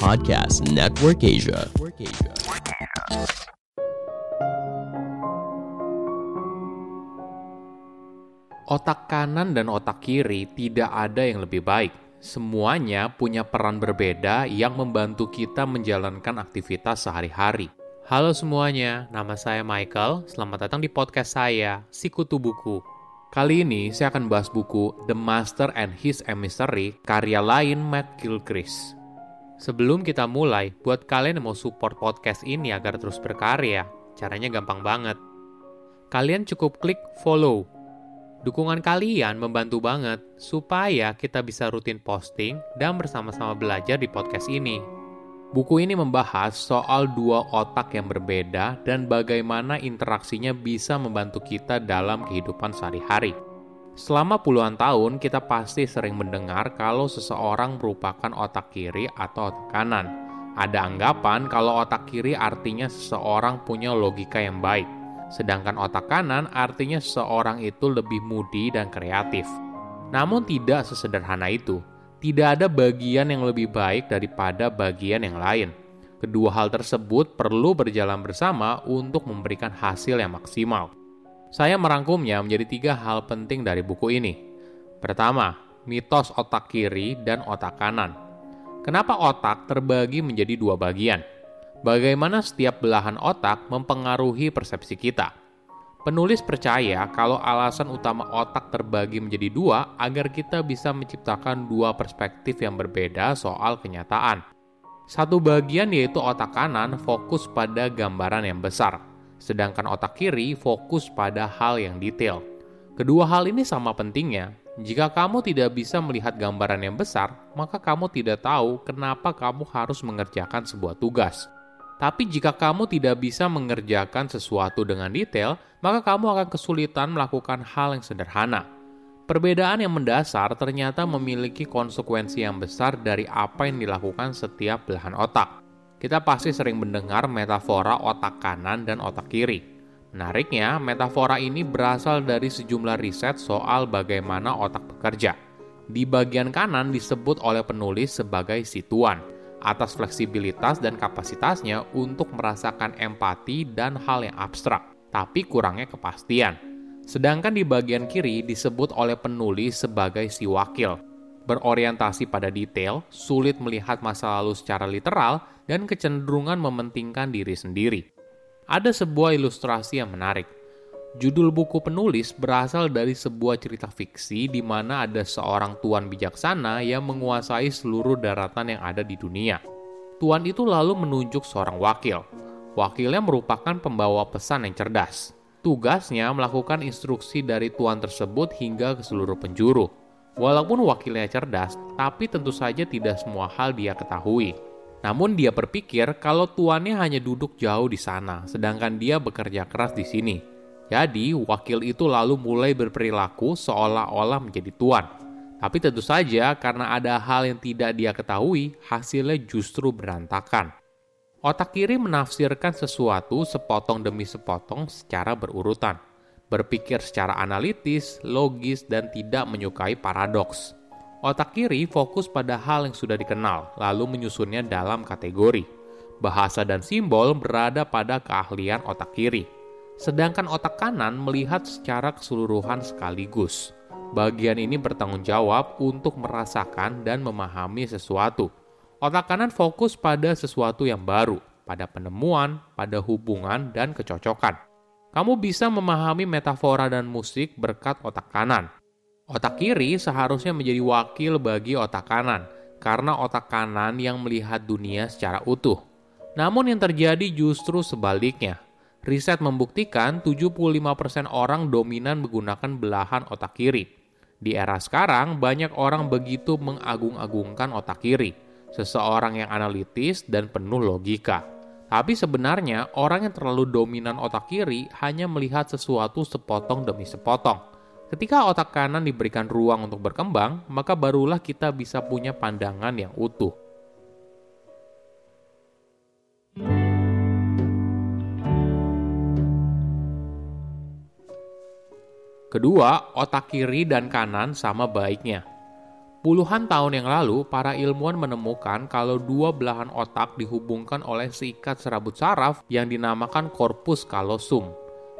Podcast Network Asia. Otak kanan dan otak kiri tidak ada yang lebih baik. Semuanya punya peran berbeda yang membantu kita menjalankan aktivitas sehari-hari. Halo semuanya, nama saya Michael. Selamat datang di podcast saya, Si Kutu Buku. Kali ini saya akan bahas buku The Master and His Emissary, karya Iain McGilchrist. Sebelum kita mulai, buat kalian yang mau support podcast ini agar terus berkarya, caranya gampang banget. Kalian cukup klik follow. Dukungan kalian membantu banget supaya kita bisa rutin posting dan bersama-sama belajar di podcast ini. Buku ini membahas soal dua otak yang berbeda dan bagaimana interaksinya bisa membantu kita dalam kehidupan sehari-hari. Selama puluhan tahun, kita pasti sering mendengar kalau seseorang merupakan otak kiri atau otak kanan. Ada anggapan kalau otak kiri artinya seseorang punya logika yang baik, sedangkan otak kanan artinya seseorang itu lebih mudi dan kreatif. Namun tidak sesederhana itu. Tidak ada bagian yang lebih baik daripada bagian yang lain. Kedua hal tersebut perlu berjalan bersama untuk memberikan hasil yang maksimal. Saya merangkumnya menjadi 3 hal penting dari buku ini. Pertama, mitos otak kiri dan otak kanan. Kenapa otak terbagi menjadi 2 bagian? Bagaimana setiap belahan otak mempengaruhi persepsi kita? Penulis percaya kalau alasan utama otak terbagi menjadi 2 agar kita bisa menciptakan 2 perspektif yang berbeda soal kenyataan. Satu bagian yaitu otak kanan fokus pada gambaran yang besar, sedangkan otak kiri fokus pada hal yang detail. Kedua hal ini sama pentingnya. Jika kamu tidak bisa melihat gambaran yang besar, maka kamu tidak tahu kenapa kamu harus mengerjakan sebuah tugas. Tapi jika kamu tidak bisa mengerjakan sesuatu dengan detail, maka kamu akan kesulitan melakukan hal yang sederhana. Perbedaan yang mendasar ternyata memiliki konsekuensi yang besar dari apa yang dilakukan setiap belahan otak. Kita pasti sering mendengar metafora otak kanan dan otak kiri. Menariknya, metafora ini berasal dari sejumlah riset soal bagaimana otak bekerja. Di bagian kanan disebut oleh penulis sebagai si tuan, atas fleksibilitas dan kapasitasnya untuk merasakan empati dan hal yang abstrak, tapi kurangnya kepastian. Sedangkan di bagian kiri disebut oleh penulis sebagai si wakil, berorientasi pada detail, sulit melihat masa lalu secara literal, dan kecenderungan mementingkan diri sendiri. Ada sebuah ilustrasi yang menarik. Judul buku penulis berasal dari sebuah cerita fiksi di mana ada seorang tuan bijaksana yang menguasai seluruh daratan yang ada di dunia. Tuan itu lalu menunjuk seorang wakil. Wakilnya merupakan pembawa pesan yang cerdas. Tugasnya melakukan instruksi dari tuan tersebut hingga ke seluruh penjuru. Walaupun wakilnya cerdas, tapi tentu saja tidak semua hal dia ketahui. Namun dia berpikir kalau tuannya hanya duduk jauh di sana, sedangkan dia bekerja keras di sini. Jadi, wakil itu lalu mulai berperilaku seolah-olah menjadi tuan. Tapi tentu saja, karena ada hal yang tidak dia ketahui, hasilnya justru berantakan. Otak kiri menafsirkan sesuatu sepotong demi sepotong secara berurutan, berpikir secara analitis, logis, dan tidak menyukai paradoks. Otak kiri fokus pada hal yang sudah dikenal, lalu menyusunnya dalam kategori. Bahasa dan simbol berada pada keahlian otak kiri. Sedangkan otak kanan melihat secara keseluruhan sekaligus. Bagian ini bertanggung jawab untuk merasakan dan memahami sesuatu. Otak kanan fokus pada sesuatu yang baru, pada penemuan, pada hubungan, dan kecocokan. Kamu bisa memahami metafora dan musik berkat otak kanan. Otak kiri seharusnya menjadi wakil bagi otak kanan, karena otak kanan yang melihat dunia secara utuh. Namun yang terjadi justru sebaliknya. Riset membuktikan 75% orang dominan menggunakan belahan otak kiri. Di era sekarang, banyak orang begitu mengagung-agungkan otak kiri, seseorang yang analitis dan penuh logika. Tapi sebenarnya, orang yang terlalu dominan otak kiri hanya melihat sesuatu sepotong demi sepotong. Ketika otak kanan diberikan ruang untuk berkembang, maka barulah kita bisa punya pandangan yang utuh. Kedua, otak kiri dan kanan sama baiknya. Puluhan tahun yang lalu, para ilmuwan menemukan kalau dua belahan otak dihubungkan oleh seikat serabut saraf yang dinamakan corpus callosum.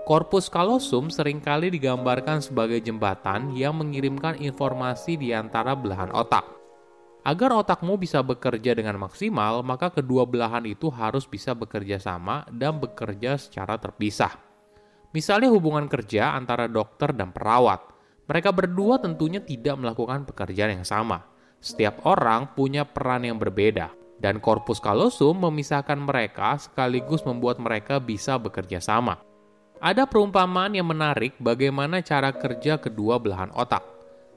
Corpus callosum seringkali digambarkan sebagai jembatan yang mengirimkan informasi di antara belahan otak. Agar otakmu bisa bekerja dengan maksimal, maka kedua belahan itu harus bisa bekerja sama dan bekerja secara terpisah. Misalnya hubungan kerja antara dokter dan perawat. Mereka berdua tentunya tidak melakukan pekerjaan yang sama. Setiap orang punya peran yang berbeda, dan corpus callosum memisahkan mereka sekaligus membuat mereka bisa bekerja sama. Ada perumpamaan yang menarik bagaimana cara kerja kedua belahan otak.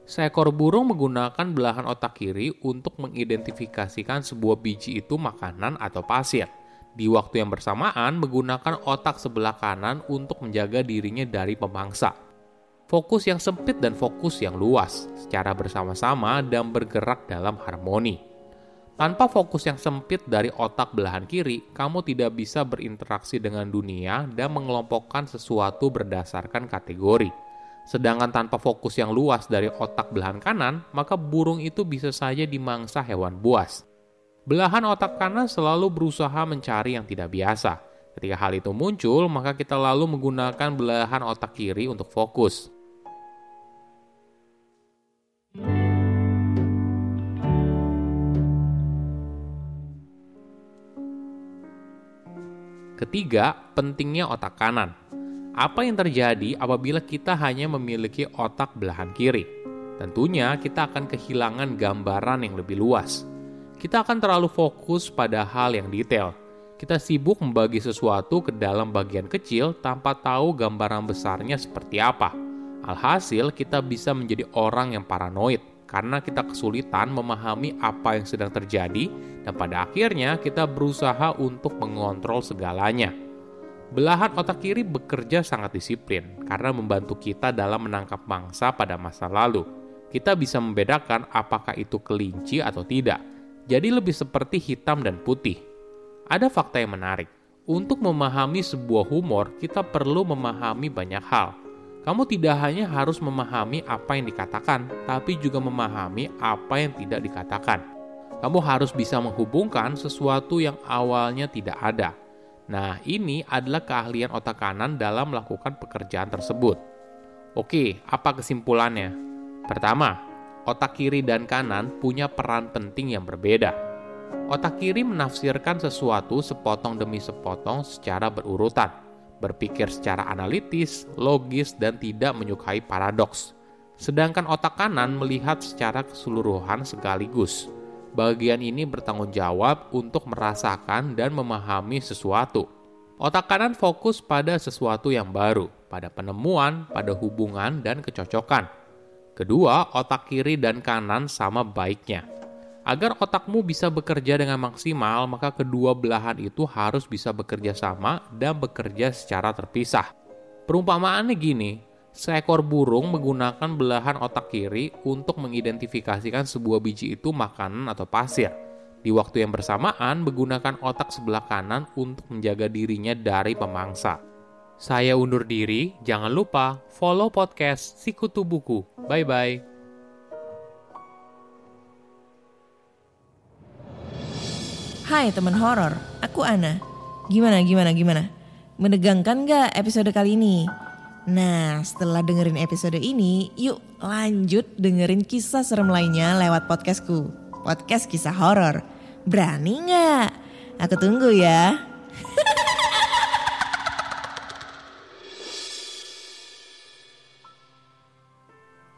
Seekor burung menggunakan belahan otak kiri untuk mengidentifikasikan sebuah biji itu makanan atau pasir. Di waktu yang bersamaan, menggunakan otak sebelah kanan untuk menjaga dirinya dari pemangsa. Fokus yang sempit dan fokus yang luas, secara bersama-sama dan bergerak dalam harmoni. Tanpa fokus yang sempit dari otak belahan kiri, kamu tidak bisa berinteraksi dengan dunia dan mengelompokkan sesuatu berdasarkan kategori. Sedangkan tanpa fokus yang luas dari otak belahan kanan, maka burung itu bisa saja dimangsa hewan buas. Belahan otak kanan selalu berusaha mencari yang tidak biasa. Ketika hal itu muncul, maka kita lalu menggunakan belahan otak kiri untuk fokus. Ketiga, pentingnya otak kanan. Apa yang terjadi apabila kita hanya memiliki otak belahan kiri? Tentunya kita akan kehilangan gambaran yang lebih luas. Kita akan terlalu fokus pada hal yang detail. Kita sibuk membagi sesuatu ke dalam bagian kecil tanpa tahu gambaran besarnya seperti apa. Alhasil, kita bisa menjadi orang yang paranoid karena kita kesulitan memahami apa yang sedang terjadi, dan pada akhirnya kita berusaha untuk mengontrol segalanya. Belahan otak kiri bekerja sangat disiplin karena membantu kita dalam menangkap mangsa pada masa lalu. Kita bisa membedakan apakah itu kelinci atau tidak, jadi lebih seperti hitam dan putih. Ada fakta yang menarik. Untuk memahami sebuah humor, kita perlu memahami banyak hal. Kamu tidak hanya harus memahami apa yang dikatakan, tapi juga memahami apa yang tidak dikatakan. Kamu harus bisa menghubungkan sesuatu yang awalnya tidak ada. Nah, ini adalah keahlian otak kanan dalam melakukan pekerjaan tersebut. Oke, apa kesimpulannya? Pertama, otak kiri dan kanan punya peran penting yang berbeda. Otak kiri menafsirkan sesuatu sepotong demi sepotong secara berurutan. Berpikir secara analitis, logis, dan tidak menyukai paradoks. Sedangkan otak kanan melihat secara keseluruhan sekaligus. Bagian ini bertanggung jawab untuk merasakan dan memahami sesuatu. Otak kanan fokus pada sesuatu yang baru, pada penemuan, pada hubungan, dan kecocokan. Kedua, otak kiri dan kanan sama baiknya. Agar otakmu bisa bekerja dengan maksimal, maka kedua belahan itu harus bisa bekerja sama dan bekerja secara terpisah. Perumpamaannya gini, seekor burung menggunakan belahan otak kiri untuk mengidentifikasikan sebuah biji itu makanan atau pasir. Di waktu yang bersamaan, menggunakan otak sebelah kanan untuk menjaga dirinya dari pemangsa. Saya undur diri, jangan lupa follow podcast Si Kutu Buku. Bye-bye. Hai teman horor, aku Ana. Gimana? Menegangkan gak episode kali ini? Nah, setelah dengerin episode ini, yuk lanjut dengerin kisah serem lainnya lewat podcastku. Podcast Kisah Horor. Berani gak? Aku tunggu ya.